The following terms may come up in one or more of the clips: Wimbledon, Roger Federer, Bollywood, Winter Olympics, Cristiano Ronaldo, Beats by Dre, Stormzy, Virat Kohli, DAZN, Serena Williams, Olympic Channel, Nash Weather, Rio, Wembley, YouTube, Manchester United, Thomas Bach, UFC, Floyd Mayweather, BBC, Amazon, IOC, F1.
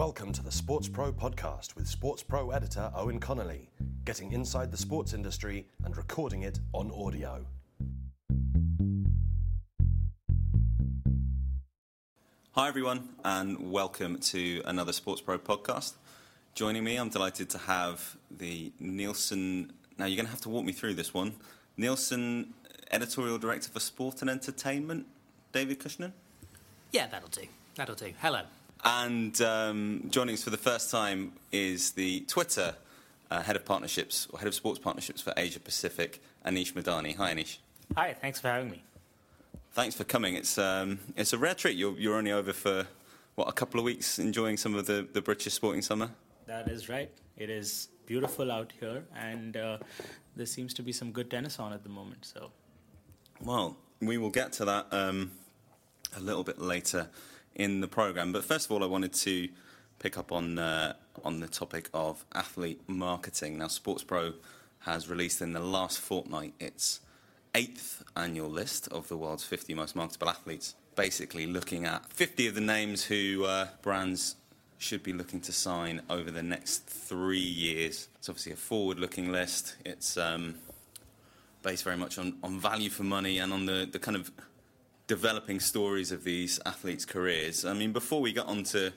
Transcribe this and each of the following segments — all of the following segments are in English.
Welcome to the Sports Pro Podcast with Sports Pro editor Owen Connolly, getting inside the sports industry and recording it on audio. Hi everyone and welcome to another Sports Pro Podcast. Joining me, I'm delighted to have the Nielsen, now you're going to have to walk me through this one, Nielsen Editorial Director for Sport and Entertainment, David Cushnan? Yeah, that'll do. Hello. And joining us for the first time is the Twitter Head of Partnerships, or Head of Sports Partnerships for Asia Pacific, Anish Madani. Hi, Anish. Hi, thanks for having me. Thanks for coming. It's a rare treat. You're only over for, what, a couple of weeks, enjoying some of the British sporting summer? That is right. It is beautiful out here, and there seems to be some good tennis on at the moment. So, well, we will get to that a little bit later in the programme. But first of all, I wanted to pick up on the topic of athlete marketing. Now, Sports Pro has released in the last fortnight its 8th annual list of the world's 50 most marketable athletes, basically looking at 50 of the names who brands should be looking to sign over the next 3 years. It's obviously a forward-looking list. It's based very much on value for money and on the kind of developing stories of these athletes' careers. I mean, before we got onto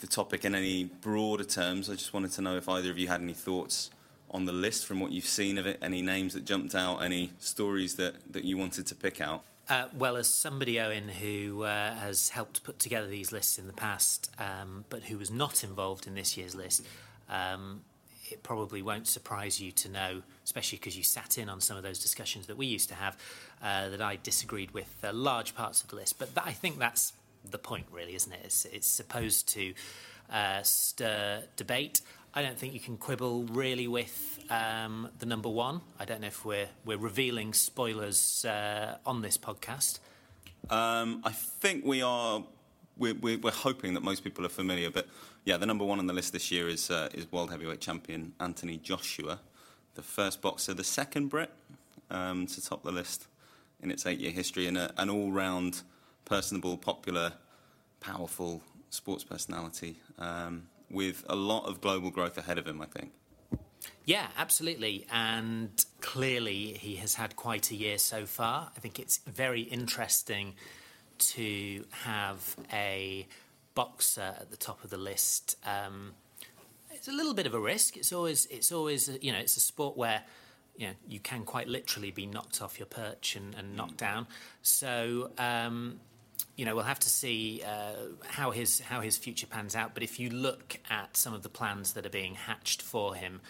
the topic in any broader terms, I just wanted to know if either of you had any thoughts on the list from what you've seen of it, any names that jumped out, any stories that you wanted to pick out? Well, as somebody, Owen, who has helped put together these lists in the past, but who was not involved in this year's list, it probably won't surprise you to know, especially because you sat in on some of those discussions that we used to have, that I disagreed with large parts of the list. But I think that's the point, really, isn't it? It's supposed to stir debate. I don't think you can quibble, really, with the number one. I don't know if we're revealing spoilers on this podcast. I think we are. We're hoping that most people are familiar, but yeah, the number one on the list this year is world heavyweight champion Anthony Joshua, the first boxer, the second Brit to top the list in its 8-year history, and an all-round, personable, popular, powerful sports personality with a lot of global growth ahead of him, I think. Yeah, absolutely, and clearly he has had quite a year so far. I think it's very interesting to have a boxer at the top of the list. It's a little bit of a risk. It's always, you know, it's a sport where, you know, you can quite literally be knocked off your perch and knocked down. So, you know, we'll have to see how his future pans out. But if you look at some of the plans that are being hatched for him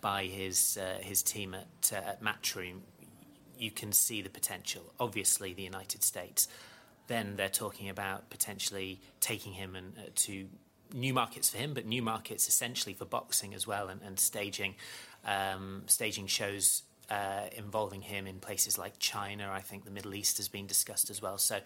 by his team at Matchroom, you can see the potential. Obviously, the United States. Then they're talking about potentially taking him and to new markets for him, but new markets essentially for boxing as well, and staging shows involving him in places like China. I think the Middle East has been discussed as well. So,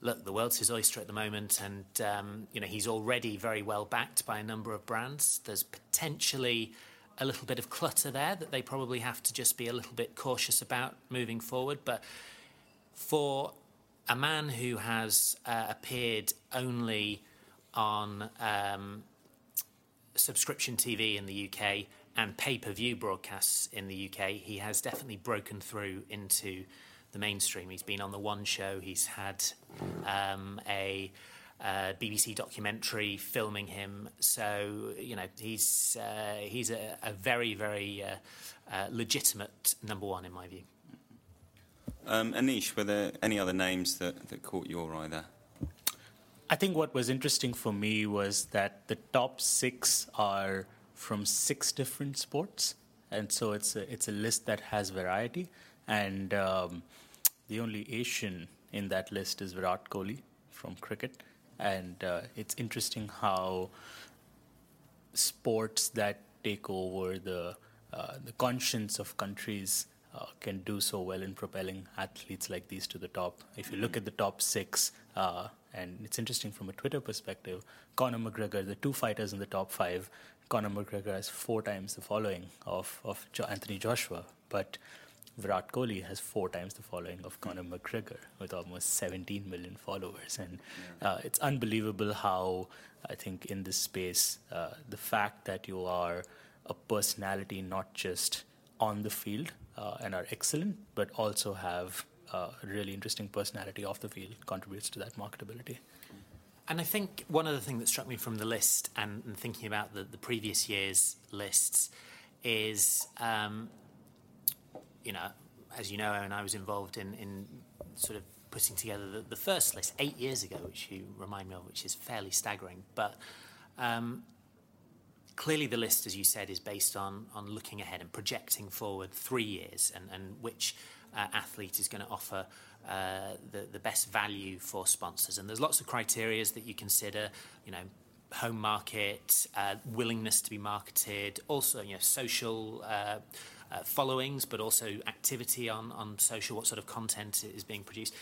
look, the world's his oyster at the moment, and you know, he's already very well backed by a number of brands. There's potentially a little bit of clutter there that they probably have to just be a little bit cautious about moving forward, but for a man who has appeared only on subscription TV in the UK and pay-per-view broadcasts in the UK, he has definitely broken through into the mainstream. He's been on The One Show. He's had a BBC documentary filming him. So, you know, he's a very, very legitimate number one in my view. Anish, were there any other names that caught your eye there? I think what was interesting for me was that the top 6 are from 6 different sports, and so it's a list that has variety. And the only Asian in that list is Virat Kohli from cricket, and it's interesting how sports that take over the conscience of countries can do so well in propelling athletes like these to the top. If you look at the top 6, and it's interesting from a Twitter perspective, Conor McGregor, the 2 fighters in the top 5, Conor McGregor has 4 times the following of Anthony Joshua. But Virat Kohli has 4 times the following of Conor McGregor with almost 17 million followers. And it's unbelievable how, I think, in this space, the fact that you are a personality not just on the field and are excellent, but also have a really interesting personality off the field contributes to that marketability. And I think one other thing that struck me from the list and thinking about the previous year's lists is, you know, as you know, Owen, I was involved in sort of putting together the first list 8 years ago, which you remind me of, which is fairly staggering. But clearly the list, as you said, is based on looking ahead and projecting forward 3 years and which athlete is going to offer the best value for sponsors. And there's lots of criteria that you consider, you know, home market, willingness to be marketed, also, you know, social followings, but also activity on social, what sort of content is being produced.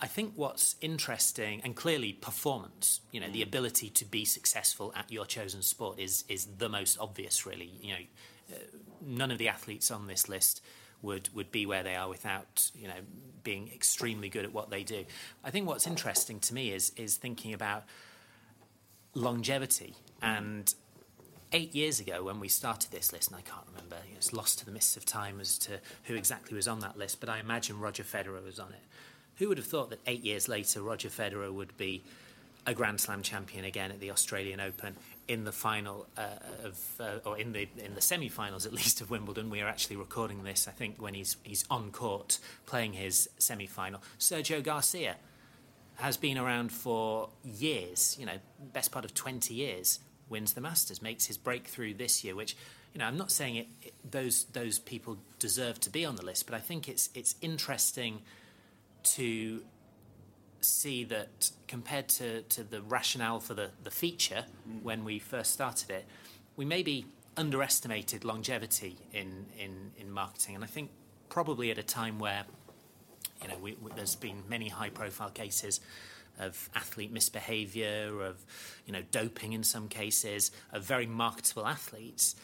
I think what's interesting, and clearly performance, you know, the ability to be successful at your chosen sport is the most obvious, really. You know, none of the athletes on this list would be where they are without, you know, being extremely good at what they do. I think what's interesting to me is thinking about longevity. And 8 years ago when we started this list, and I can't remember, you know, it's lost to the mists of time as to who exactly was on that list, but I imagine Roger Federer was on it. Who would have thought that 8 years later Roger Federer would be a Grand Slam champion again at the Australian Open, in the final or in the semi-finals at least of Wimbledon? We are actually recording this, I think, when he's on court playing his semi-final. Sergio Garcia has been around for years, you know, best part of 20 years, wins the Masters, makes his breakthrough this year, which, you know, I'm not saying those people deserve to be on the list, but I think it's interesting to see that compared to the rationale for the feature when we first started it, we maybe underestimated longevity in marketing. And I think probably at a time where, you know, there's been many high-profile cases of athlete misbehaviour, of, you know, doping in some cases, of very marketable athletes,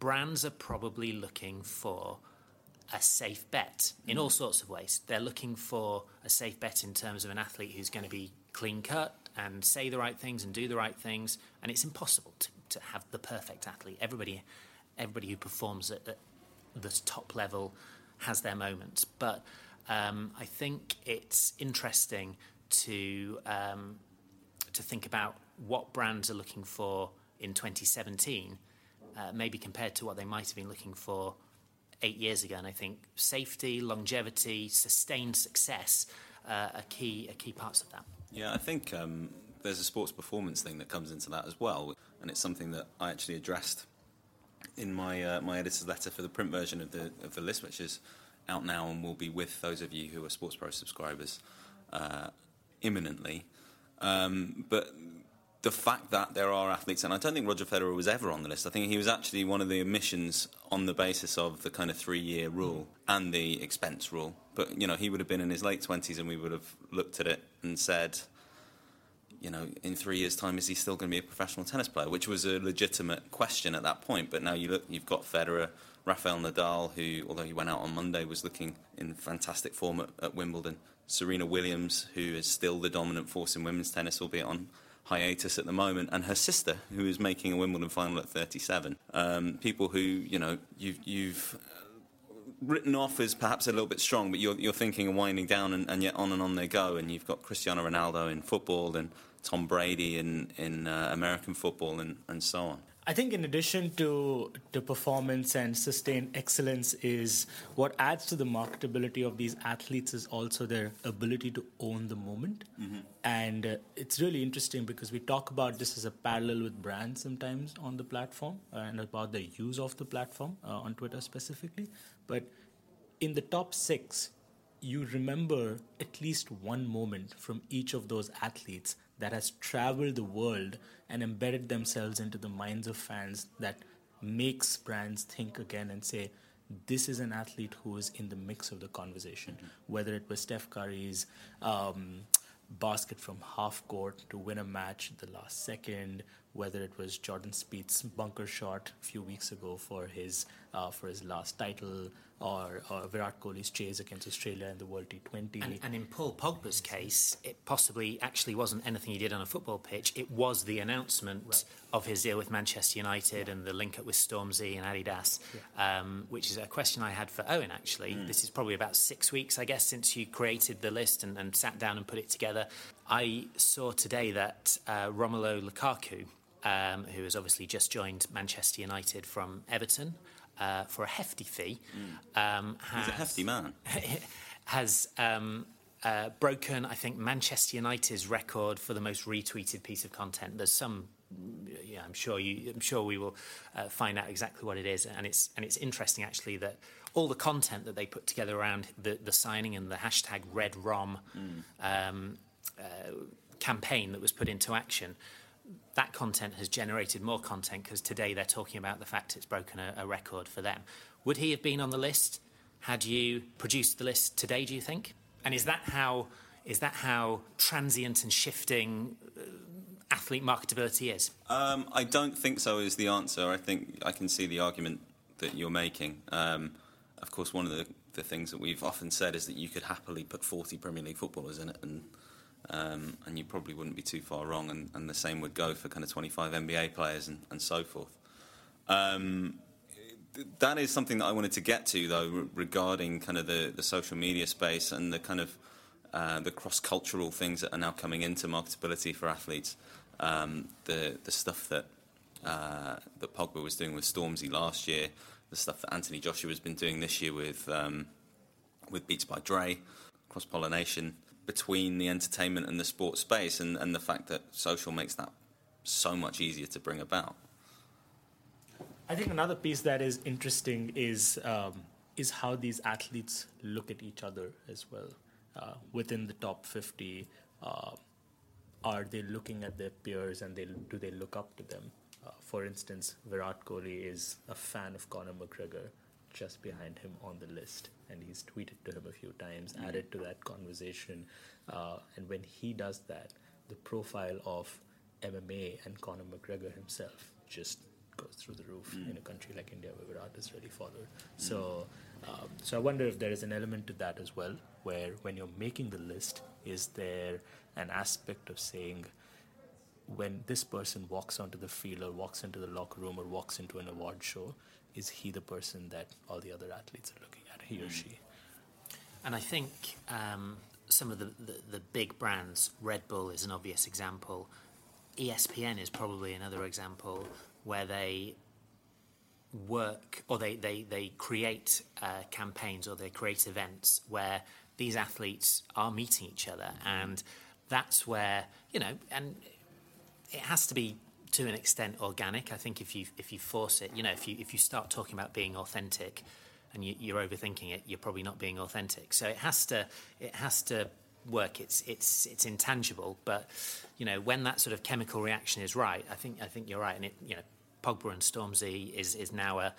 brands are probably looking for a safe bet in all sorts of ways. They're looking for a safe bet in terms of an athlete who's going to be clean-cut and say the right things and do the right things, and it's impossible to have the perfect athlete. Everybody who performs at the top level has their moments, but I think it's interesting to think about what brands are looking for in 2017, maybe compared to what they might have been looking for 8 years ago. And I think safety, longevity, sustained success are key parts of that. Yeah, I think there's a sports performance thing that comes into that as well, and it's something that I actually addressed in my my editor's letter for the print version of the list, which is out now and will be with those of you who are Sports Pro subscribers imminently. But the fact that there are athletes, and I don't think Roger Federer was ever on the list. I think he was actually one of the omissions on the basis of the kind of 3 year rule and the expense rule. But, you know, he would have been in his late 20s and we would have looked at it and said, you know, in 3 years' time, is he still going to be a professional tennis player? Which was a legitimate question at that point. But now you look, you've got Federer, Rafael Nadal, who, although he went out on Monday, was looking in fantastic form at Wimbledon. Serena Williams, who is still the dominant force in women's tennis, albeit on hiatus at the moment. And her sister, who is making a Wimbledon final at 37. People who, you know, you've written off as perhaps a little bit strong, but you're thinking of winding down, and yet on and on they go. And you've got Cristiano Ronaldo in football and Tom Brady in American football and so on. I think in addition to performance and sustained excellence, is what adds to the marketability of these athletes is also their ability to own the moment. Mm-hmm. And it's really interesting because we talk about this as a parallel with brands sometimes on the platform and about the use of the platform on Twitter specifically. But in the top 6, you remember at least one moment from each of those athletes that has traveled the world and embedded themselves into the minds of fans, that makes brands think again and say, this is an athlete who is in the mix of the conversation. Mm-hmm. Whether it was Steph Curry's basket from half court to win a match at the last second, whether it was Jordan Spieth's bunker shot a few weeks ago for his for his last title, or Virat Kohli's chase against Australia in the World T20. And in Paul Pogba's case, it possibly actually wasn't anything he did on a football pitch. It was the announcement of his deal with Manchester United and the link-up with Stormzy and Adidas, which is a question I had for Owen, actually. This is probably about 6 weeks, I guess, since you created the list and sat down and put it together. I saw today that Romelu Lukaku, who has obviously just joined Manchester United from Everton for a hefty fee. He's a hefty man. has broken, I think, Manchester United's record for the most retweeted piece of content. There's some... Yeah, I'm sure we will find out exactly what it is, and it's interesting actually that all the content that they put together around the signing and the hashtag Red Rom campaign that was put into action, that content has generated more content because today they're talking about the fact it's broken a record for them. Would he have been on the list had you produced the list today? Do you think? And is that how transient and shifting athlete marketability is? I don't think so is the answer. I think I can see the argument that you're making. Of course, one of the things that we've often said is that you could happily put 40 Premier League footballers in it and you probably wouldn't be too far wrong, and the same would go for kind of 25 NBA players and so forth. That is something that I wanted to get to, though, regarding kind of the social media space and the kind of the cross-cultural things that are now coming into marketability for athletes. The stuff that Pogba was doing with Stormzy last year, the stuff that Anthony Joshua has been doing this year with Beats by Dre, cross-pollination between the entertainment and the sports space, and the fact that social makes that so much easier to bring about. I think another piece that is interesting is how these athletes look at each other as well. Within the top 50, are they looking at their peers and do they look up to them? For instance, Virat Kohli is a fan of Conor McGregor, just behind him on the list, and he's tweeted to him a few times, added to that conversation. And when he does that, the profile of MMA and Conor McGregor himself just goes through the roof in a country like India where Virat is really followed. So I wonder if there is an element to that as well, where when you're making the list, is there an aspect of saying, when this person walks onto the field or walks into the locker room or walks into an award show, is he the person that all the other athletes are looking at, he or she? And I think some of the big brands, Red Bull is an obvious example, ESPN is probably another example, where they work or they create campaigns or they create events where these athletes are meeting each other, and that's where, you know, and it has to be to an extent organic. I think if you force it, you know, if you start talking about being authentic and you're overthinking it, you're probably not being authentic. So it has to work. It's intangible, but you know, when that sort of chemical reaction is right, I think you're right, and it, you know, Pogba and Stormzy is now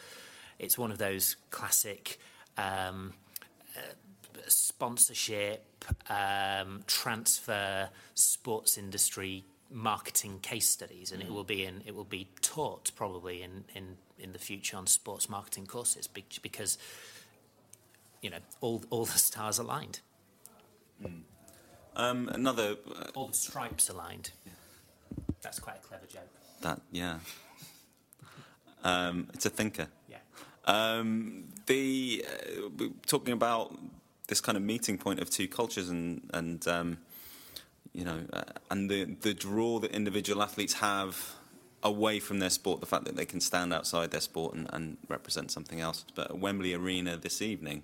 it's one of those classic sponsorship, transfer, sports industry marketing case studies, and it will be taught probably in the future on sports marketing courses, because you know all the stars aligned. Another all the stripes aligned. Yeah. That's quite a clever joke. That yeah. It's a thinker. Yeah. We're talking about this kind of meeting point of two cultures and the draw that individual athletes have away from their sport, the fact that they can stand outside their sport and represent something else. But at Wembley Arena this evening,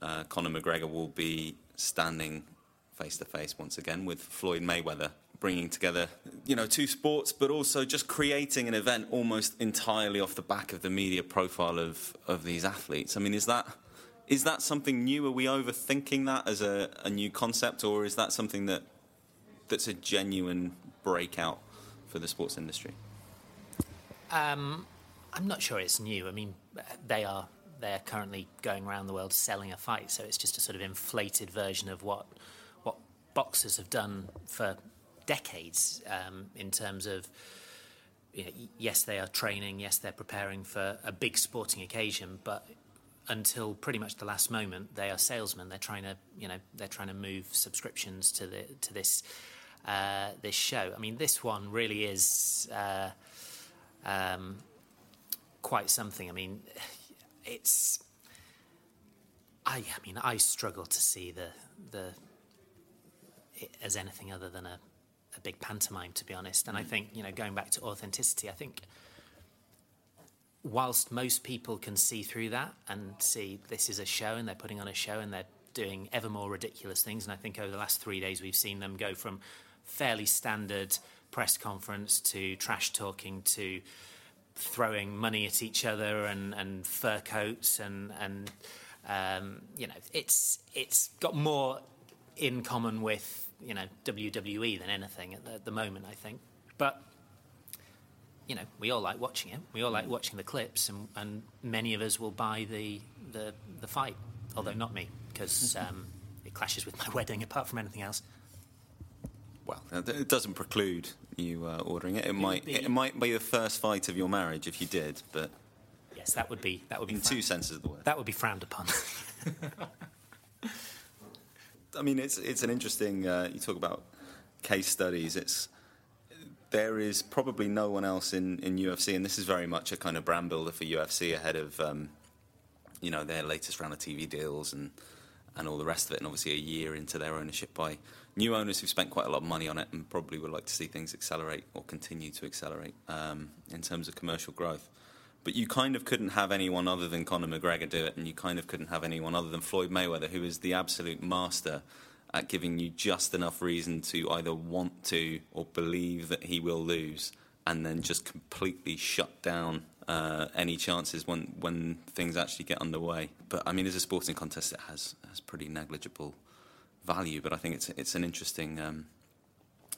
Conor McGregor will be standing face to face once again with Floyd Mayweather, bringing together, you know, two sports, but also just creating an event almost entirely off the back of the media profile of these athletes. I mean, is that something new? Are we overthinking that as a new concept, or is that something that's a genuine breakout for the sports industry? I'm not sure it's new. I mean, they are currently going around the world selling a fight, so it's just a sort of inflated version of what boxers have done for decades in terms of yes, they are training, yes, they're preparing for a big sporting occasion, but until pretty much the last moment, they are salesmen. They're trying to, they're trying to move subscriptions to the this show. I mean, this one really is quite something. I mean, it's. I struggle to see it as anything other than a big pantomime, to be honest. And I think, going back to authenticity, I think whilst most people can see through that and see this is a show and they're putting on a show and they're doing ever more ridiculous things, and I think over the last 3 days we've seen them go from fairly standard press conference to trash talking to throwing money at each other and fur coats and it's got more in common with, WWE than anything at the moment, I think. But, we all like watching it. We all like watching the clips, and many of us will buy the fight, although not me, because it clashes with my wedding, apart from anything else. Well, it doesn't preclude you ordering it. It might be the first fight of your marriage if you did, but... Yes, that would be in two senses of the word. That would be frowned upon. I mean, it's an interesting. You talk about case studies. There is probably no one else in UFC, and this is very much a kind of brand builder for UFC ahead of their latest round of TV deals and all the rest of it. And obviously, a year into their ownership by new owners who've spent quite a lot of money on it and probably would like to see things accelerate or continue to accelerate in terms of commercial growth. But you kind of couldn't have anyone other than Conor McGregor do it, and you kind of couldn't have anyone other than Floyd Mayweather, who is the absolute master at giving you just enough reason to either want to or believe that he will lose, and then just completely shut down any chances when things actually get underway. But, I mean, as a sporting contest, it has pretty negligible value, but I think it's an interesting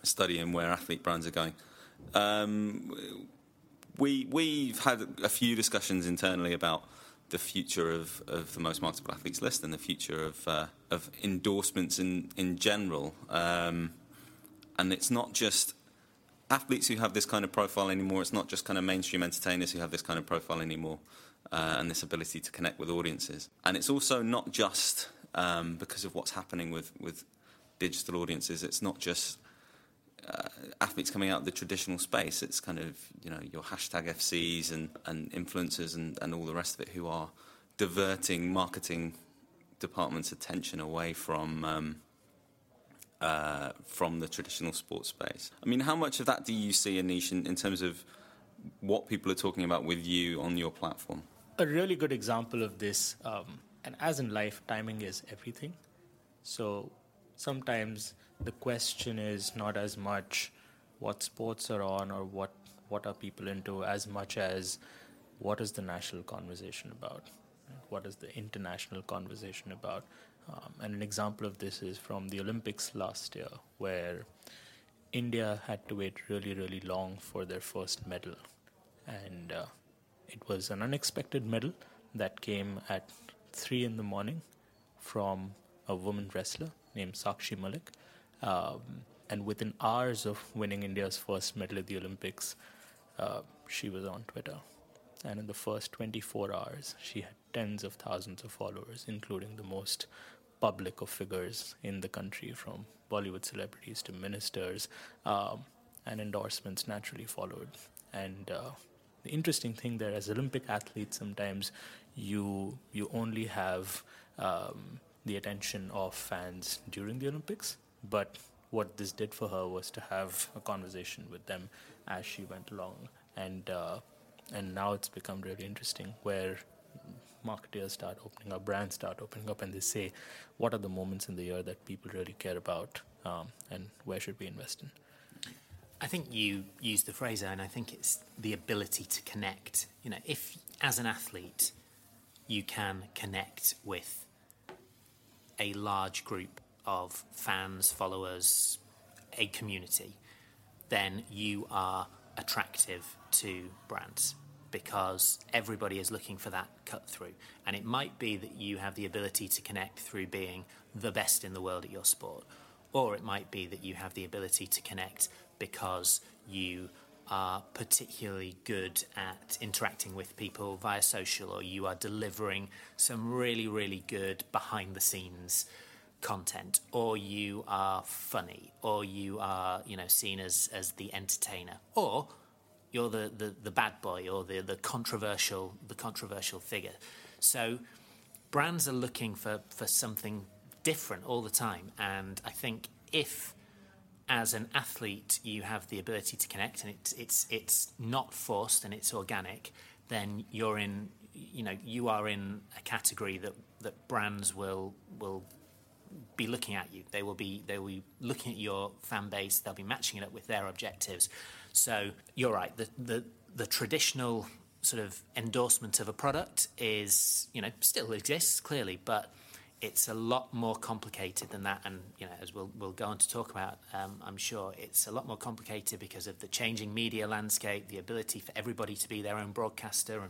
study in where athlete brands are going. We've had a few discussions internally about the future of the most marketable athletes list and the future of endorsements in general. And it's not just athletes who have this kind of profile anymore. It's not just kind of mainstream entertainers who have this kind of profile anymore and this ability to connect with audiences. And it's also not just because of what's happening with digital audiences. It's not just... athletes coming out of the traditional space. It's kind of, your hashtag FCs and influencers and all the rest of it who are diverting marketing departments' attention away from the traditional sports space. I mean, how much of that do you see, Anish, in terms of what people are talking about with you on your platform? A really good example of this, and as in life, timing is everything. So sometimes the question is not as much what sports are on or what are people into as much as what is the national conversation about, what is the international conversation about. And an example of this is from the Olympics last year, where India had to wait really, really long for their first medal. And it was an unexpected medal that came at 3 in the morning from a woman wrestler named Sakshi Malik. And within hours of winning India's first medal at the Olympics, she was on Twitter. And in the first 24 hours, she had tens of thousands of followers, including the most public of figures in the country, from Bollywood celebrities to ministers, and endorsements naturally followed. And the interesting thing there, as Olympic athletes, sometimes you only have the attention of fans during the Olympics. But what this did for her was to have a conversation with them as she went along. And now it's become really interesting, where marketers start opening up, brands start opening up, and they say, what are the moments in the year that people really care about, and where should we invest in? I think you used the phrase, and I think it's the ability to connect. If, as an athlete, you can connect with a large group of fans, followers, a community, then you are attractive to brands, because everybody is looking for that cut through. And it might be that you have the ability to connect through being the best in the world at your sport, or it might be that you have the ability to connect because you are particularly good at interacting with people via social, or you are delivering some really, really good behind-the-scenes content, or you are funny, or you are, you know, seen as the entertainer, or you're the bad boy, or the controversial figure. So brands are looking for something different all the time, and I think if as an athlete you have the ability to connect and it's not forced and it's organic, then you're in, you know, you are in a category that brands will be looking at you. They will be looking at your fan base. They'll be matching it up with their objectives. So you're right. The traditional sort of endorsement of a product is, you know, still exists clearly, but it's a lot more complicated than that. And, you know, as we'll go on to talk about, I'm sure it's a lot more complicated because of the changing media landscape, the ability for everybody to be their own broadcaster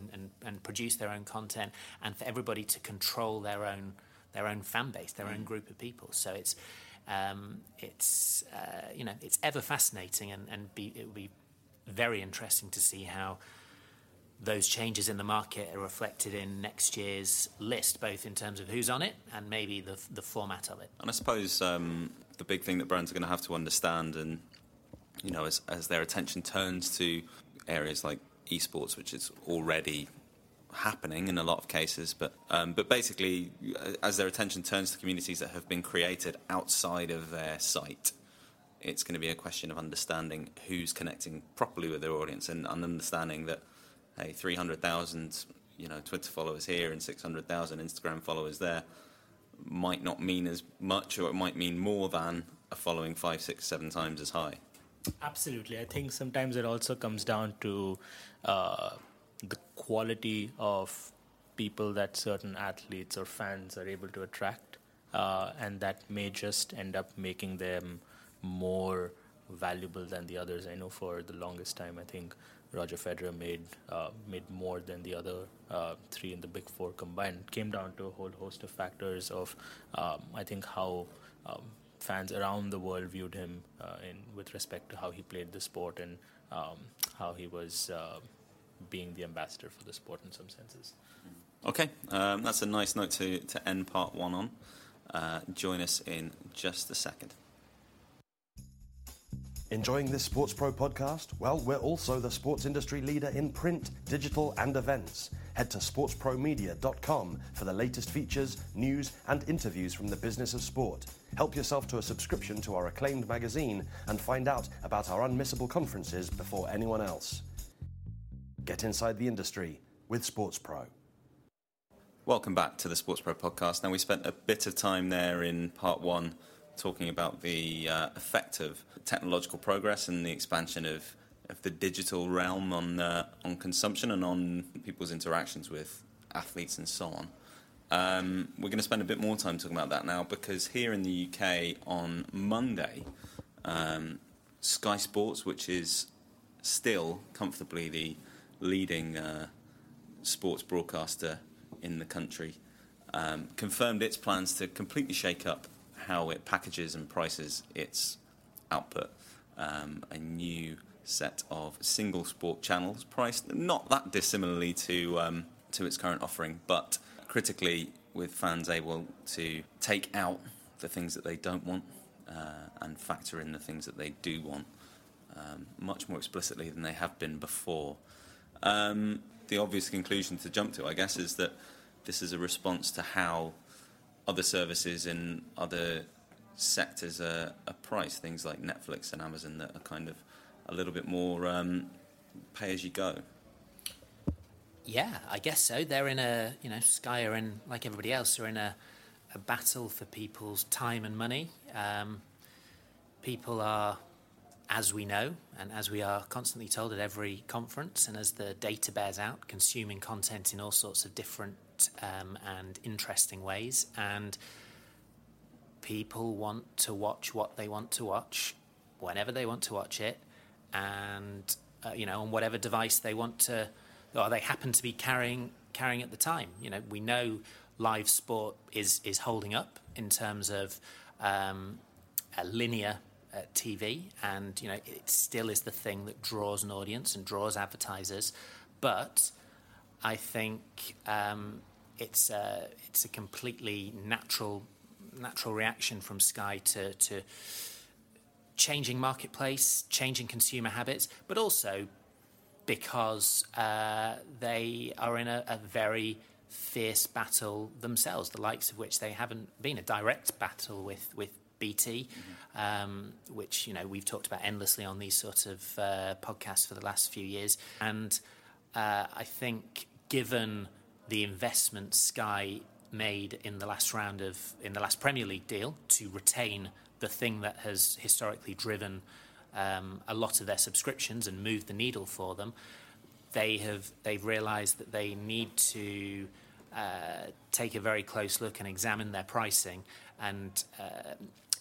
and produce their own content, and for everybody to control their own fan base, their own group of people. So it's you know, it's ever fascinating, and it will be very interesting to see how those changes in the market are reflected in next year's list, both in terms of who's on it and maybe the format of it. And I suppose the big thing that brands are going to have to understand, and you know, as their attention turns to areas like esports, which is already happening in a lot of cases, but basically as their attention turns to communities that have been created outside of their site, it's going to be a question of understanding who's connecting properly with their audience, and understanding that, hey, 300,000, you know, Twitter followers here and 600,000 Instagram followers there might not mean as much, or it might mean more than a following 5, 6, 7 times as high. Absolutely. I think sometimes it also comes down to the quality of people that certain athletes or fans are able to attract, and that may just end up making them more valuable than the others. I know for the longest time, I think Roger Federer made more than the other three in the big four combined. It came down to a whole host of factors of, I think, how fans around the world viewed him with respect to how he played the sport, and how he was being the ambassador for the sport in some senses. Okay, that's a nice note to end part one on. Join us in just a second. Enjoying this Sports Pro podcast? Well, we're also the sports industry leader in print, digital and events. Head to sportspromedia.com for the latest features, news and interviews from the business of sport. Help yourself to a subscription to our acclaimed magazine and find out about our unmissable conferences before anyone else. Get inside the industry with Sports Pro. Welcome back to the Sports Pro podcast. Now, we spent a bit of time there in part one talking about the effect of technological progress and the expansion of the digital realm on consumption and on people's interactions with athletes and so on. We're going to spend a bit more time talking about that now, because here in the UK on Monday, Sky Sports, which is still comfortably the leading sports broadcaster in the country, confirmed its plans to completely shake up how it packages and prices its output. A new set of single sport channels, priced not that dissimilarly to its current offering, but critically with fans able to take out the things that they don't want and factor in the things that they do want much more explicitly than they have been before. The obvious conclusion to jump to, I guess, is that this is a response to how other services in other sectors are priced, things like Netflix and Amazon that are kind of a little bit more pay-as-you-go. Yeah, I guess so. They're in a, you know, Sky are in, like everybody else, are in a battle for people's time and money. People are, as we know, and as we are constantly told at every conference, and as the data bears out, consuming content in all sorts of different and interesting ways. And people want to watch what they want to watch, whenever they want to watch it, and, you know, on whatever device they want to, or they happen to be carrying at the time. You know, we know live sport is holding up in terms of a linear TV, and you know it still is the thing that draws an audience and draws advertisers. But I think it's a completely natural reaction from Sky to changing marketplace, changing consumer habits, but also because they are in a very fierce battle themselves, the likes of which they haven't been, a direct battle with BT, mm-hmm. Which you know we've talked about endlessly on these sort of podcasts for the last few years. And I think given the investment Sky made in the last round of in the last Premier League deal to retain the thing that has historically driven a lot of their subscriptions and moved the needle for them, they've realised that they need to take a very close look and examine their pricing and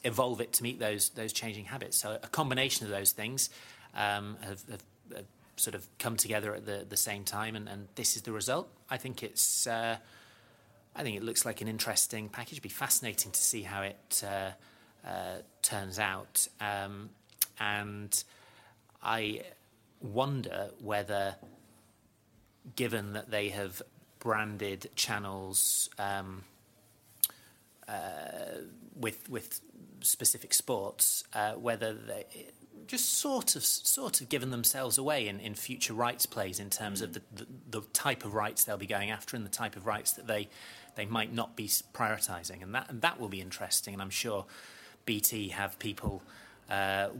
evolve it to meet those changing habits. So a combination of those things have sort of come together at the same time, and this is the result. I think it's I think it looks like an interesting package. It'd be fascinating to see how it turns out, and I wonder whether, given that they have branded channels with specific sports, whether they just sort of given themselves away in future rights plays in terms of the type of rights they'll be going after and the type of rights that they might not be prioritising, and that will be interesting. And I'm sure BT have people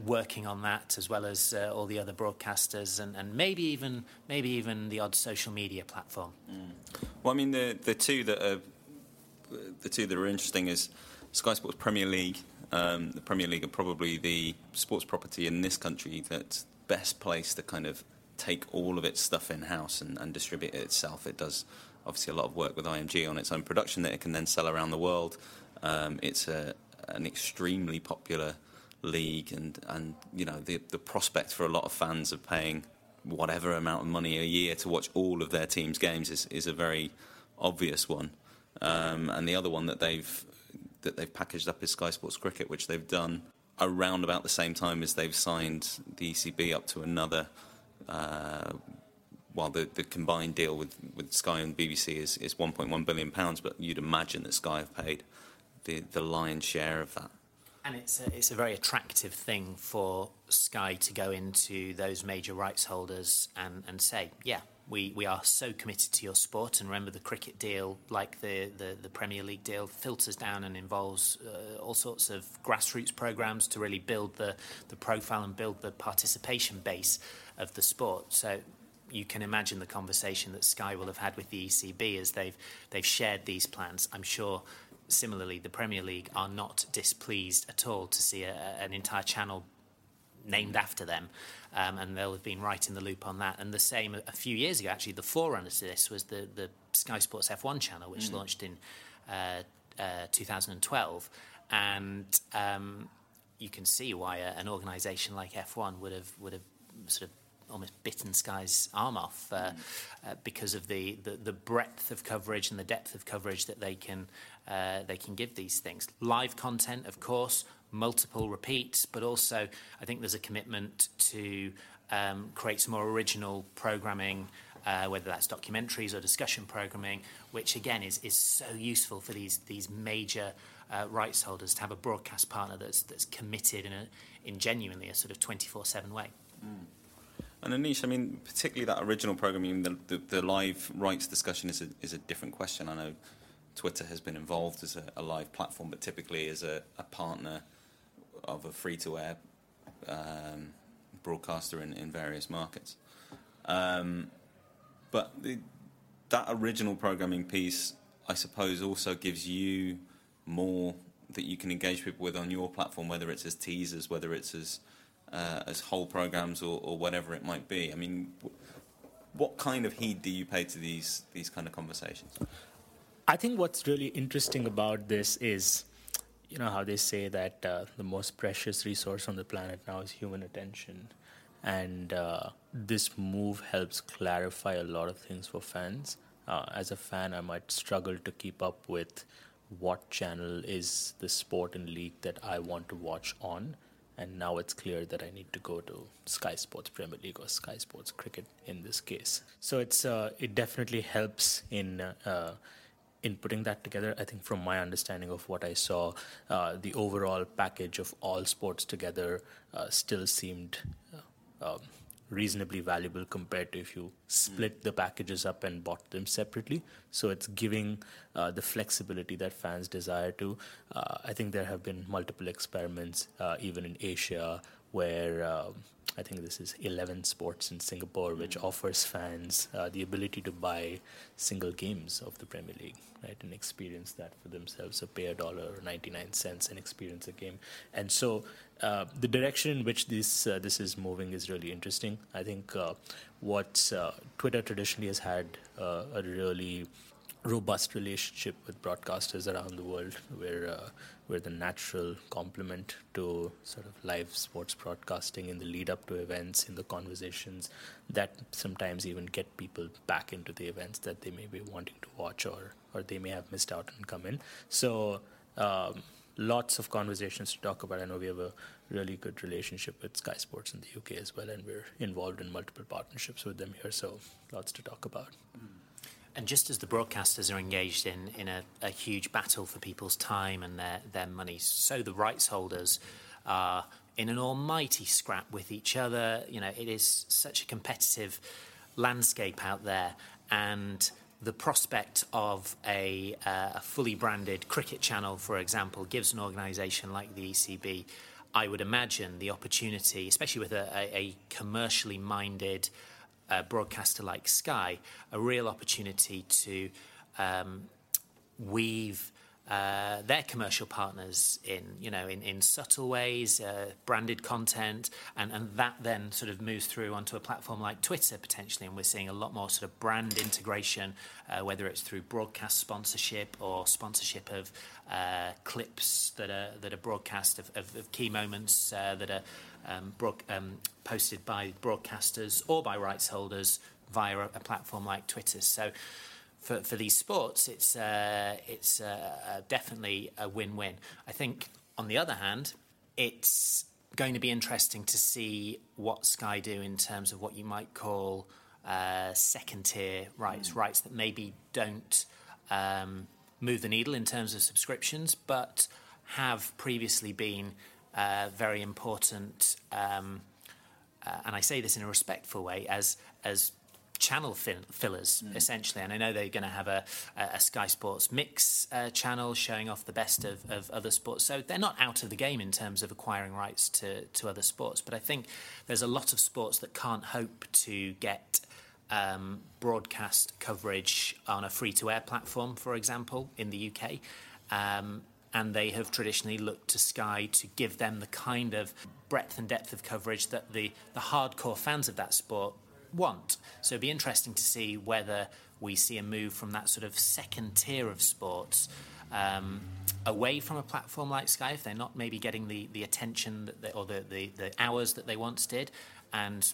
working on that, as well as all the other broadcasters, and maybe even the odd social media platform. Mm. Well, I mean, the two that are interesting is Sky Sports Premier League. The Premier League are probably the sports property in this country that's best placed to kind of take all of its stuff in-house and distribute it itself. It does obviously a lot of work with IMG on its own production that it can then sell around the world. It's an extremely popular league, and you know the prospect for a lot of fans of paying whatever amount of money a year to watch all of their team's games is a very obvious one. And the other one that they've packaged up is Sky Sports Cricket, which they've done around about the same time as they've signed the ECB up to another. Well, the combined deal with Sky and BBC is £1.1 billion, but you'd imagine that Sky have paid the lion's share of that. And it's a very attractive thing for Sky to go into those major rights holders and say, yeah, we are so committed to your sport. And remember, the cricket deal, like the Premier League deal, filters down and involves all sorts of grassroots programmes to really build the profile and build the participation base of the sport. So you can imagine the conversation that Sky will have had with the ECB as they've shared these plans. I'm sure, similarly, the Premier League are not displeased at all to see an entire channel named after them, and they'll have been right in the loop on that. And the same a few years ago, actually, the forerunner to this was the Sky Sports F1 channel, which launched in 2012. And you can see why an organisation like F1 would have sort of almost bitten Sky's arm off because of the breadth of coverage and the depth of coverage that they can give these things. Live content, of course, multiple repeats, but also I think there's a commitment to create some more original programming, whether that's documentaries or discussion programming, which again is so useful for these major rights holders to have a broadcast partner that's committed in genuinely a sort of 24/7 way. Mm. And Anish, I mean, particularly that original programming, the live rights discussion is a different question. I know Twitter has been involved as a live platform, but typically as a partner of a free-to-air broadcaster in various markets. But that original programming piece, I suppose, also gives you more that you can engage people with on your platform, whether it's as teasers, whether it's as whole programmes or whatever it might be. I mean, what kind of heed do you pay to these kind of conversations? I think what's really interesting about this is, you know, how they say that the most precious resource on the planet now is human attention. And this move helps clarify a lot of things for fans. As a fan, I might struggle to keep up with what channel is the sport and league that I want to watch on. And now it's clear that I need to go to Sky Sports Premier League or Sky Sports Cricket in this case. So it definitely helps in putting that together. I think from my understanding of what I saw, the overall package of all sports together still seemed reasonably valuable compared to if you split the packages up and bought them separately. So it's giving the flexibility that fans desire to. I think there have been multiple experiments, even in Asia, where I think this is 11 sports in Singapore, which offers fans the ability to buy single games of the Premier League, right, and experience that for themselves, so pay $1.99 and experience a game. And so the direction in which this is moving is really interesting. I think what Twitter traditionally has had a really robust relationship with broadcasters around the world, where the natural complement to sort of live sports broadcasting in the lead up to events, in the conversations that sometimes even get people back into the events that they may be wanting to watch or they may have missed out and come in. So lots of conversations to talk about. I know we have a really good relationship with Sky Sports in the UK as well, and we're involved in multiple partnerships with them here, so lots to talk about. And just as the broadcasters are engaged in a huge battle for people's time and their money, so the rights holders are in an almighty scrap with each other. You know, it is such a competitive landscape out there, and the prospect of a fully branded cricket channel, for example, gives an organisation like the ECB, I would imagine, the opportunity, especially with a commercially minded broadcaster like Sky, a real opportunity to weave their commercial partners in subtle ways, branded content, and that then sort of moves through onto a platform like Twitter potentially, and we're seeing a lot more sort of brand integration, whether it's through broadcast sponsorship or sponsorship of clips that are broadcast of key moments that are posted by broadcasters or by rights holders via a platform like Twitter. So for these sports, it's definitely a win-win. I think, on the other hand, it's going to be interesting to see what Sky do in terms of what you might call second-tier rights, rights that maybe don't move the needle in terms of subscriptions, but have previously been very important, and I say this in a respectful way, as channel fillers, essentially. And I know they're going to have a Sky Sports Mix channel showing off the best of other sports. So they're not out of the game in terms of acquiring rights to other sports. But I think there's a lot of sports that can't hope to get broadcast coverage on a free-to-air platform, for example, in the UK. And they have traditionally looked to Sky to give them the kind of breadth and depth of coverage that the hardcore fans of that sport want. So it'd be interesting to see whether we see a move from that sort of second tier of sports away from a platform like Sky, if they're not maybe getting the attention that they, or the hours that they once did. And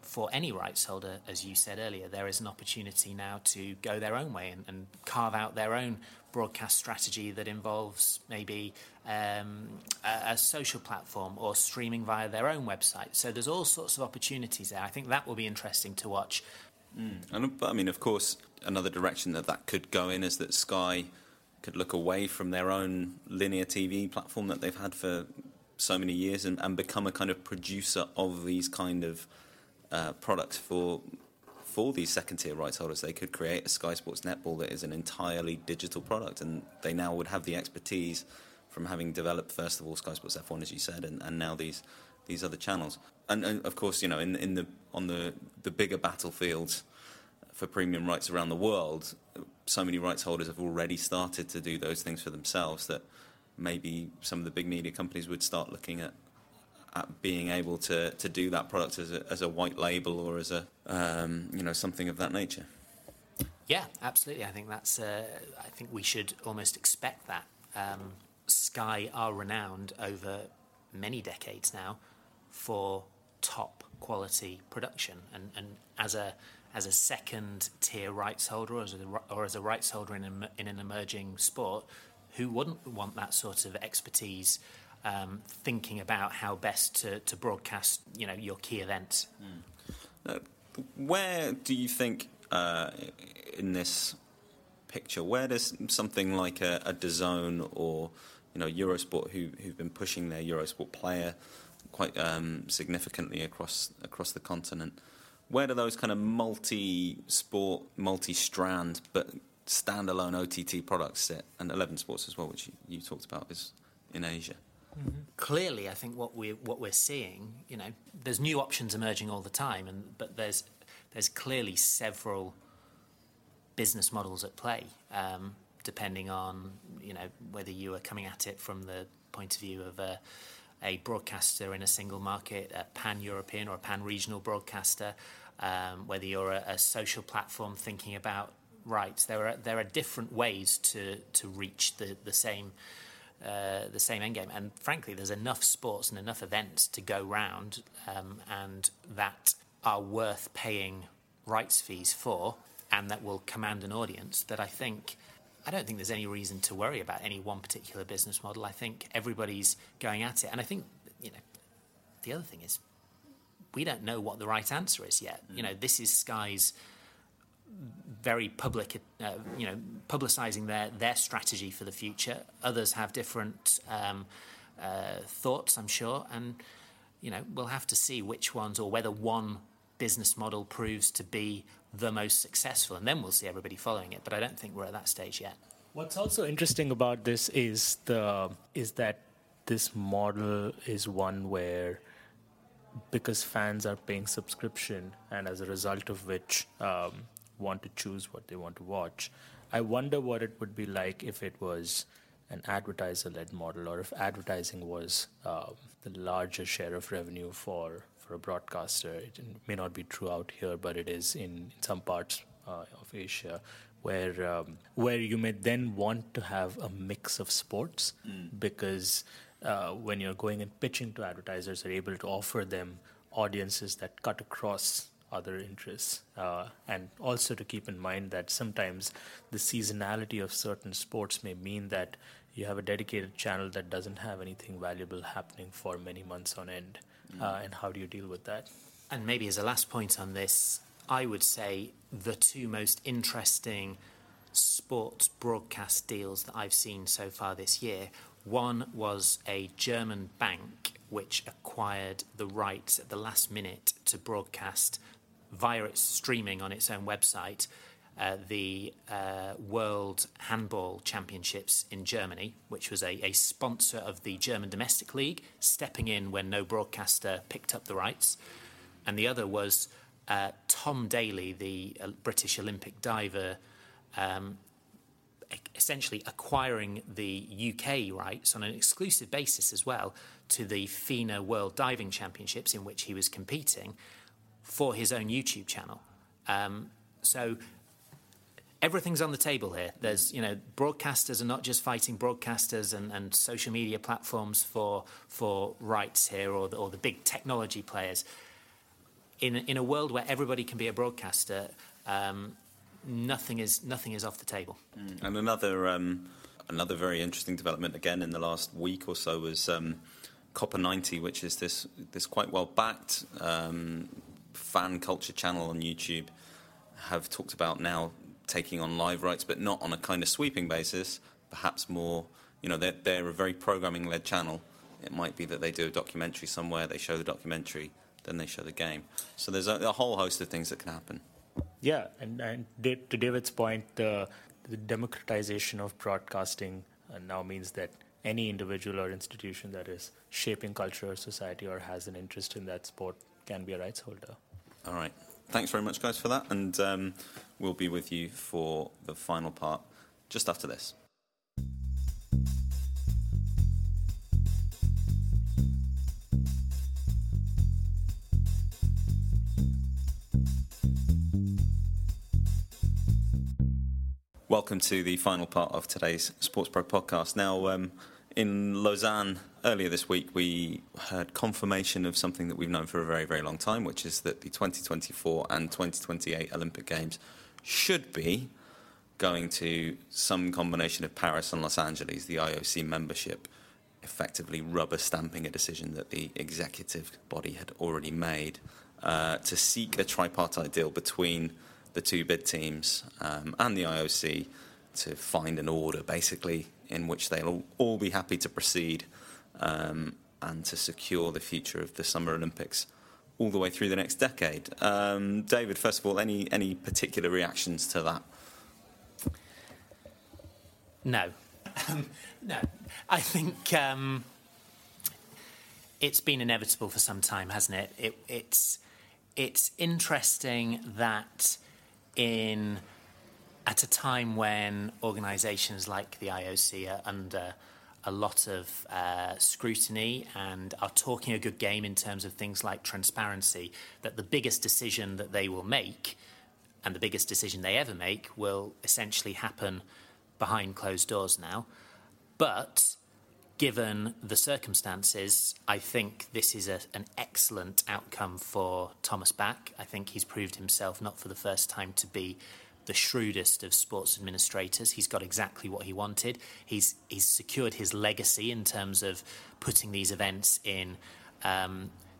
for any rights holder, as you said earlier, there is an opportunity now to go their own way and carve out their own broadcast strategy that involves maybe a social platform or streaming via their own website. So there's all sorts of opportunities there. I think that will be interesting to watch. And I mean, of course, another direction that could go in is that Sky could look away from their own linear TV platform that they've had for so many years and become a kind of producer of these kind of products for these second-tier rights holders. They could create a Sky Sports Netball that is an entirely digital product, and they now would have the expertise from having developed, first of all, Sky Sports F1, as you said, and now these other channels. And of course, you know, on the bigger battlefields for premium rights around the world, so many rights holders have already started to do those things for themselves that maybe some of the big media companies would start looking at being able to do that product as a white label or as a something of that nature. Yeah, absolutely. I think that's I think we should almost expect that. Sky are renowned over many decades now for top quality production, and as a second tier rights holder or as a rights holder in an emerging sport, who wouldn't want that sort of expertise thinking about how best to broadcast, you know, your key events. Mm. Where do you think in this picture, where does something like a DAZN or, you know, Eurosport, who've been pushing their Eurosport player quite significantly across the continent, where do those kind of multi-sport, multi-strand, but standalone OTT products sit? And 11 Sports as well, which you talked about, is in Asia. Mm-hmm. Clearly, I think what we're seeing, you know, there's new options emerging all the time, but there's clearly several business models at play, depending on, you know, whether you are coming at it from the point of view of a broadcaster in a single market, a pan-European or a pan-regional broadcaster, whether you're a social platform thinking about rights. There are different ways to reach the same endgame. And frankly, there's enough sports and enough events to go round, and that are worth paying rights fees for, and that will command an audience that I don't think there's any reason to worry about any one particular business model. I think everybody's going at it. And I think, you know, the other thing is we don't know what the right answer is yet. Mm. You know, this is Sky's very public, you know, publicising their strategy for the future. Others have different thoughts, I'm sure. And, you know, we'll have to see which ones, or whether one business model proves to be the most successful, and then we'll see everybody following it. But I don't think we're at that stage yet. What's also interesting about this is that this model is one where, because fans are paying subscription, and as a result of which want to choose what they want to watch, I wonder what it would be like if it was an advertiser-led model, or if advertising was the larger share of revenue for a broadcaster. It may not be true out here, but it is in some parts of Asia, where you may then want to have a mix of sports, because when you're going and pitching to advertisers, you're able to offer them audiences that cut across other interests. And also to keep in mind that sometimes the seasonality of certain sports may mean that you have a dedicated channel that doesn't have anything valuable happening for many months on end. And how do you deal with that? And maybe as a last point on this, I would say the two most interesting sports broadcast deals that I've seen so far this year. One was a German bank which acquired the rights at the last minute to broadcast via its streaming on its own website the World Handball Championships in Germany, which was a sponsor of the German domestic league, stepping in when no broadcaster picked up the rights. And the other was Tom Daley, the British Olympic diver, essentially acquiring the UK rights on an exclusive basis as well to the FINA World Diving Championships, in which he was competing, for his own YouTube channel. So everything's on the table here. There's, you know, broadcasters are not just fighting broadcasters and social media platforms for rights here, or the big technology players. In a world where everybody can be a broadcaster, nothing is off the table. And another very interesting development again in the last week or so was Copper 90, which is this quite well backed fan culture channel on YouTube, have talked about now taking on live rights, but not on a kind of sweeping basis, perhaps more, you know, they're a very programming-led channel. It might be that they do a documentary somewhere, they show the documentary, then they show the game. So there's a whole host of things that can happen. Yeah, and to David's point, the democratization of broadcasting now means that any individual or institution that is shaping culture or society or has an interest in that sport can be a rights holder. All right. Thanks very much, guys, for that, and we'll be with you for the final part just after this. Welcome to the final part of today's Sports Pro podcast. Now, in Lausanne earlier this week, we heard confirmation of something that we've known for a very, very long time, which is that the 2024 and 2028 Olympic Games should be going to some combination of Paris and Los Angeles, the IOC membership. effectively rubber stamping a decision that the executive body had already made to seek a tripartite deal between the two bid teams and the IOC to find an order, basically, in which they'll all be happy to proceed and to secure the future of the Summer Olympics all the way through the next decade. David, first of all, any particular reactions to that? No. No. I think it's been inevitable for some time, hasn't it? It's interesting that at a time when organisations like the IOC are under a lot of scrutiny and are talking a good game in terms of things like transparency, that the biggest decision that they will make, and the biggest decision they ever make, will essentially happen behind closed doors now. But given the circumstances, I think this is an excellent outcome for Thomas Bach. I think he's proved himself, not for the first time, to be the shrewdest of sports administrators. He's got exactly what he wanted. He's secured his legacy in terms of putting these events in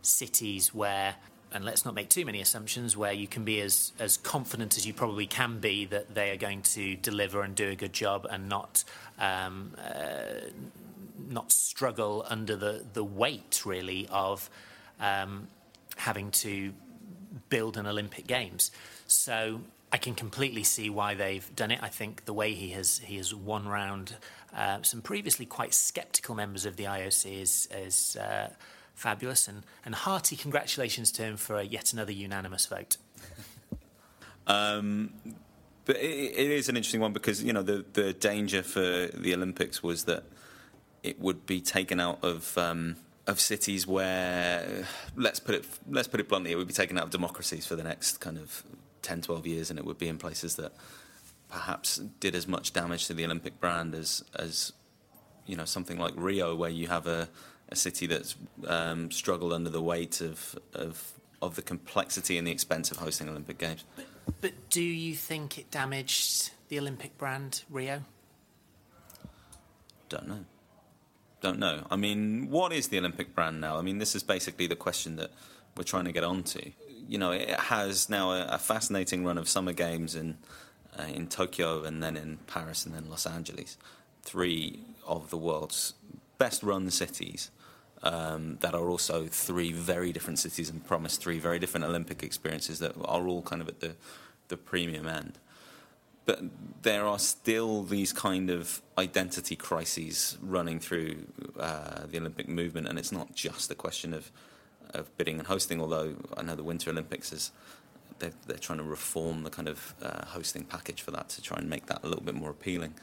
cities where, and let's not make too many assumptions, where you can be as confident as you probably can be that they are going to deliver and do a good job and not struggle under the weight, really, of having to build an Olympic Games. So I can completely see why they've done it. I think the way he has won round some previously quite sceptical members of the IOC is fabulous, and hearty congratulations to him for yet another unanimous vote. But it is an interesting one because, you know, the danger for the Olympics was that it would be taken out of cities where, let's put it bluntly, it would be taken out of democracies for the next kind of 10, 12 years, and it would be in places that perhaps did as much damage to the Olympic brand as you know, something like Rio, where you have a city that's struggled under the weight of the complexity and the expense of hosting Olympic Games. But do you think it damaged the Olympic brand, Rio? Don't know. I mean, what is the Olympic brand now? I mean, this is basically the question that we're trying to get onto. You know, it has now a fascinating run of summer games in Tokyo and then in Paris and then Los Angeles, three of the world's best-run cities that are also three very different cities and promise three very different Olympic experiences that are all kind of at the premium end. But there are still these kind of identity crises running through the Olympic movement, and it's not just a question of bidding and hosting, although I know the Winter Olympics they're trying to reform the kind of hosting package for that to try and make that a little bit more appealing.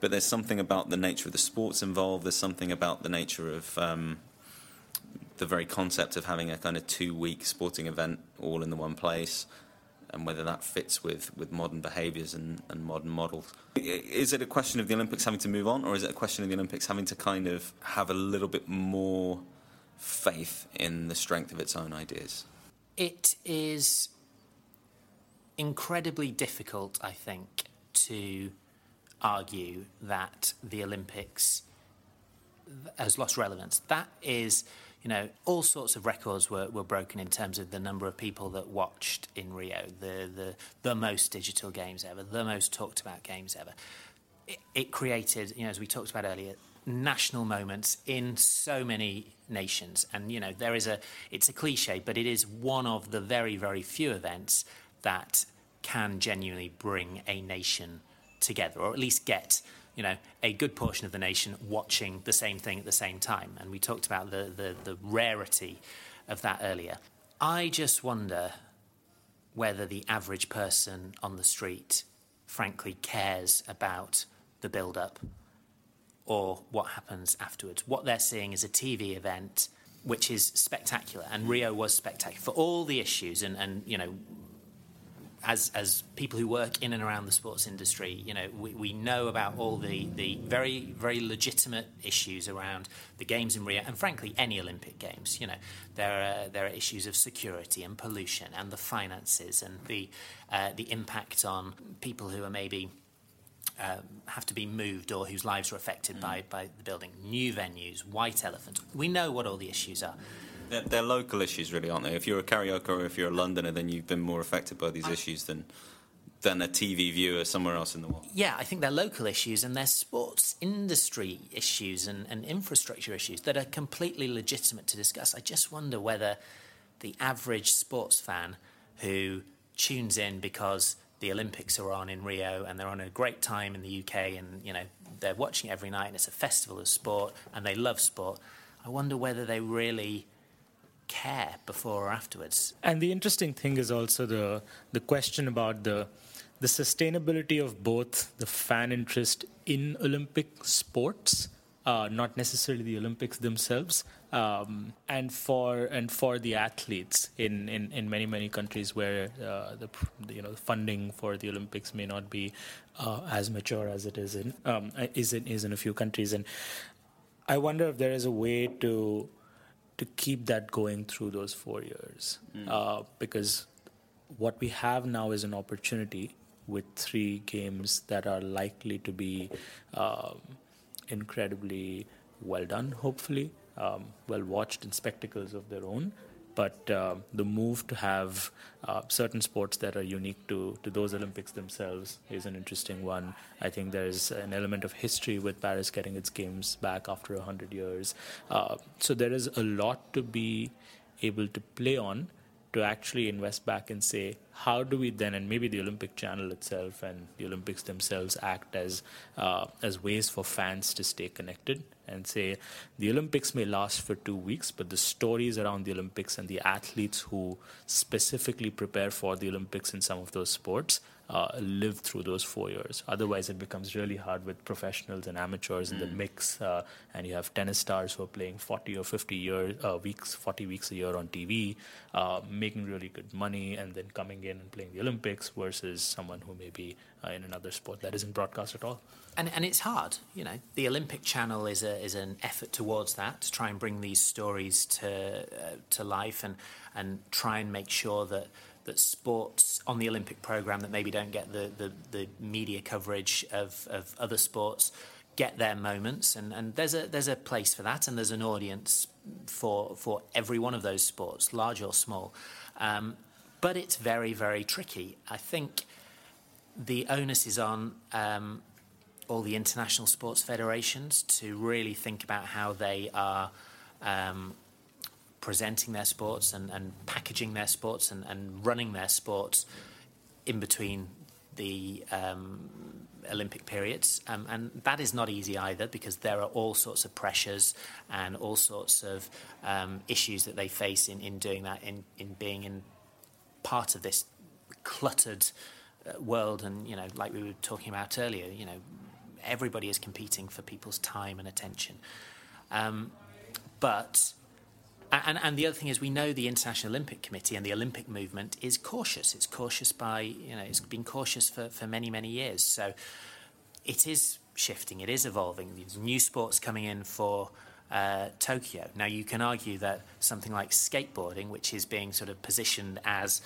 But there's something about the nature of the sports involved, there's something about the nature of the very concept of having a kind of 2-week sporting event all in the one place, and whether that fits with modern behaviours and modern models. Is it a question of the Olympics having to move on, or is it a question of the Olympics having to kind of have a little bit more faith in the strength of its own ideas? It is incredibly difficult, I think, to argue that the Olympics has lost relevance. That is, you know, all sorts of records were broken in terms of the number of people that watched in Rio, the most digital games ever, the most talked about games ever. It created, you know, as we talked about earlier, national moments in so many nations. And, you know, it's a cliche, but it is one of the very, very few events that can genuinely bring a nation together, or at least get, you know, a good portion of the nation watching the same thing at the same time. And we talked about the rarity of that earlier. I just wonder whether the average person on the street, frankly, cares about the build-up or what happens afterwards. What they're seeing is a TV event, which is spectacular, and Rio was spectacular for all the issues, and you know, as people who work in and around the sports industry, you know, we know about all the very, very legitimate issues around the games in Rio, and frankly, any Olympic Games. You know, there are issues of security and pollution and the finances and the impact on people who are maybe have to be moved or whose lives were affected by the building. New venues, white elephants. We know what all the issues are. They're local issues, really, aren't they? If you're a karaoke or if you're a Londoner, then you've been more affected by these issues than a TV viewer somewhere else in the world. Yeah, I think they're local issues and they're sports industry issues and infrastructure issues that are completely legitimate to discuss. I just wonder whether the average sports fan who tunes in because the Olympics are on in Rio and they're on a great time in the UK and, you know, they're watching it every night and it's a festival of sport and they love sport, I wonder whether they really care before or afterwards. And the interesting thing is also the question about the sustainability of both the fan interest in Olympic sports, not necessarily the Olympics themselves, and for the athletes in many countries where the funding for the Olympics may not be as mature as it is in a few countries. And I wonder if there is a way to keep that going through those 4 years, because what we have now is an opportunity with three games that are likely to be incredibly well done, hopefully, well watched and spectacles of their own. But the move to have certain sports that are unique to those Olympics themselves is an interesting one. I think there's an element of history with Paris getting its games back after 100 years. So there is a lot to be able to play on to actually invest back and say, how do we then, and maybe the Olympic Channel itself and the Olympics themselves act as ways for fans to stay connected and say the Olympics may last for 2 weeks, but the stories around the Olympics and the athletes who specifically prepare for the Olympics in some of those sports live through those 4 years. Otherwise, it becomes really hard with professionals and amateurs in the mix, and you have tennis stars who are playing 40 or 50 weeks, 40 weeks a year on TV, making really good money, and then coming in and playing the Olympics versus someone who may be in another sport that isn't broadcast at all. And it's hard, you know. The Olympic Channel is an effort towards that, to try and bring these stories to life and try and make sure that sports on the Olympic programme that maybe don't get the media coverage of other sports get their moments, and there's a place for that, and there's an audience for every one of those sports, large or small. But it's very, very tricky. I think the onus is on all the international sports federations to really think about how they are presenting their sports and packaging their sports and running their sports in between the Olympic periods. And that is not easy either, because there are all sorts of pressures and all sorts of issues that they face in doing that, in being in part of this cluttered world. And, you know, like we were talking about earlier, you know, everybody is competing for people's time and attention. And the other thing is, we know the International Olympic Committee and the Olympic movement is cautious. It's cautious it's been cautious for many, many years. So it is shifting, it is evolving. There's new sports coming in for Tokyo. Now, you can argue that something like skateboarding, which is being sort of positioned as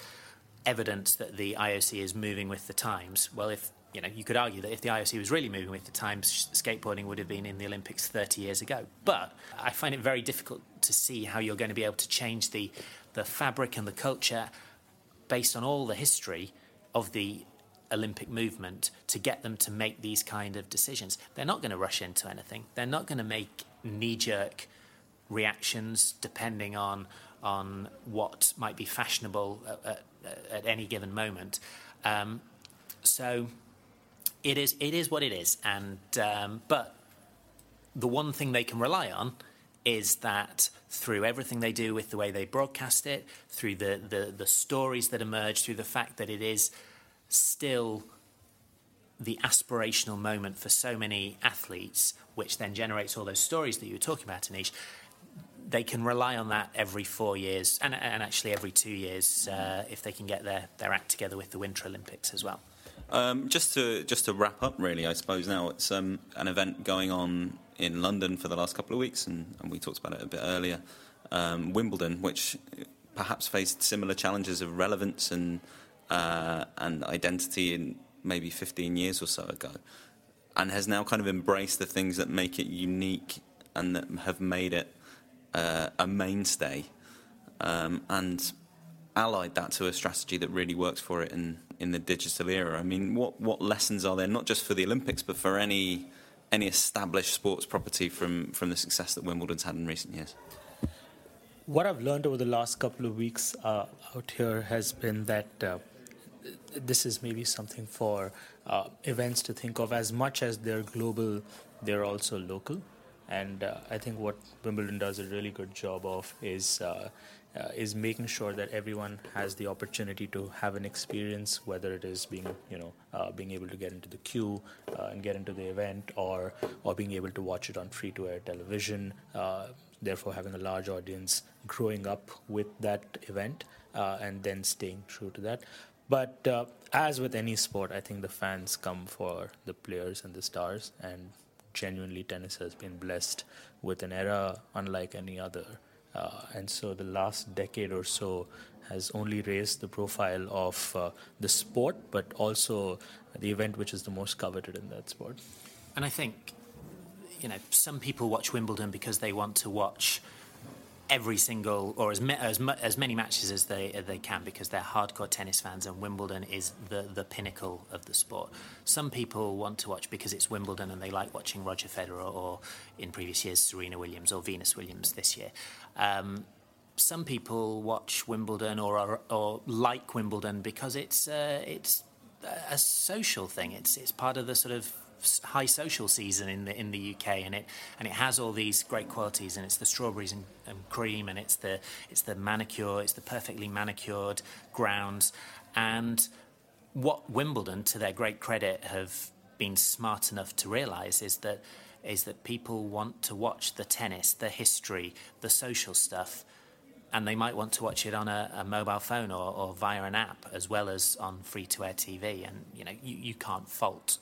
evidence that the IOC is moving with the times, well, if you know, you could argue that if the IOC was really moving with the times, skateboarding would have been in the Olympics 30 years ago. But I find it very difficult to see how you're going to be able to change the fabric and the culture based on all the history of the Olympic movement to get them to make these kind of decisions. They're not going to rush into anything. They're not going to make knee-jerk reactions depending on what might be fashionable at any given moment. So... It is what it is, and but the one thing they can rely on is that through everything they do with the way they broadcast it, through the stories that emerge, through the fact that it is still the aspirational moment for so many athletes, which then generates all those stories that you were talking about, Anish, they can rely on that every 4 years, and actually every 2 years if they can get their act together with the Winter Olympics as well. Just to wrap up, really, I suppose now it's an event going on in London for the last couple of weeks, and we talked about it a bit earlier, Wimbledon, which perhaps faced similar challenges of relevance and identity in maybe 15 years or so ago. and has now kind of embraced the things that make it unique and that have made it a mainstay, and allied that to a strategy that really works for it in the digital era. I mean, what lessons are there, not just for the Olympics, but for any established sports property from the success that Wimbledon's had in recent years? What I've learned over the last couple of weeks out here has been that this is maybe something for events to think of. As much as they're global, they're also local. And I think what Wimbledon does a really good job of is making sure that everyone has the opportunity to have an experience, whether it is being able to get into the queue and get into the event, or being able to watch it on free-to-air television, therefore having a large audience, growing up with that event, and then staying true to that. But as with any sport, I think the fans come for the players and the stars, and genuinely tennis has been blessed with an era unlike any other. And so the last decade or so has only raised the profile of the sport, but also the event which is the most coveted in that sport. And I think, some people watch Wimbledon because they want to watch every single, or as many matches as they can, because they're hardcore tennis fans, and Wimbledon is the pinnacle of the sport. Some people want to watch because it's Wimbledon and they like watching Roger Federer, or in previous years Serena Williams, or Venus Williams this year. Some people watch Wimbledon or like Wimbledon because it's a social thing. It's part of the sort of high social season in the UK, and it has all these great qualities, and it's the strawberries and cream, and it's the manicure, it's the perfectly manicured grounds. And what Wimbledon, to their great credit, have been smart enough to realise is that people want to watch the tennis, the history, the social stuff, and they might want to watch it on a mobile phone or via an app, as well as on free-to-air TV. And you can't fault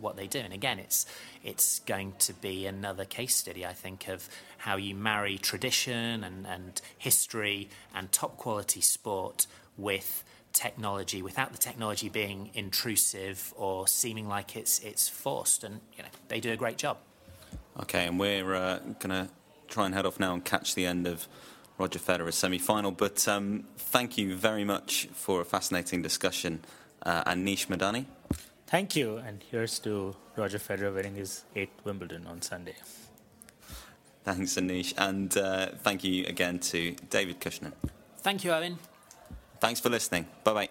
what they do. And again, it's going to be another case study, I think, of how you marry tradition and history and top quality sport with technology, without the technology being intrusive or seeming like it's forced. And they do a great job. Okay, and we're gonna try and head off now and catch the end of Roger Federer's semi-final, but thank you very much for a fascinating discussion, Anish Madani. Thank you, and here's to Roger Federer winning his 8th Wimbledon on Sunday. Thanks, Anish, and thank you again to David Cushnan. Thank you, Owen. Thanks for listening. Bye-bye.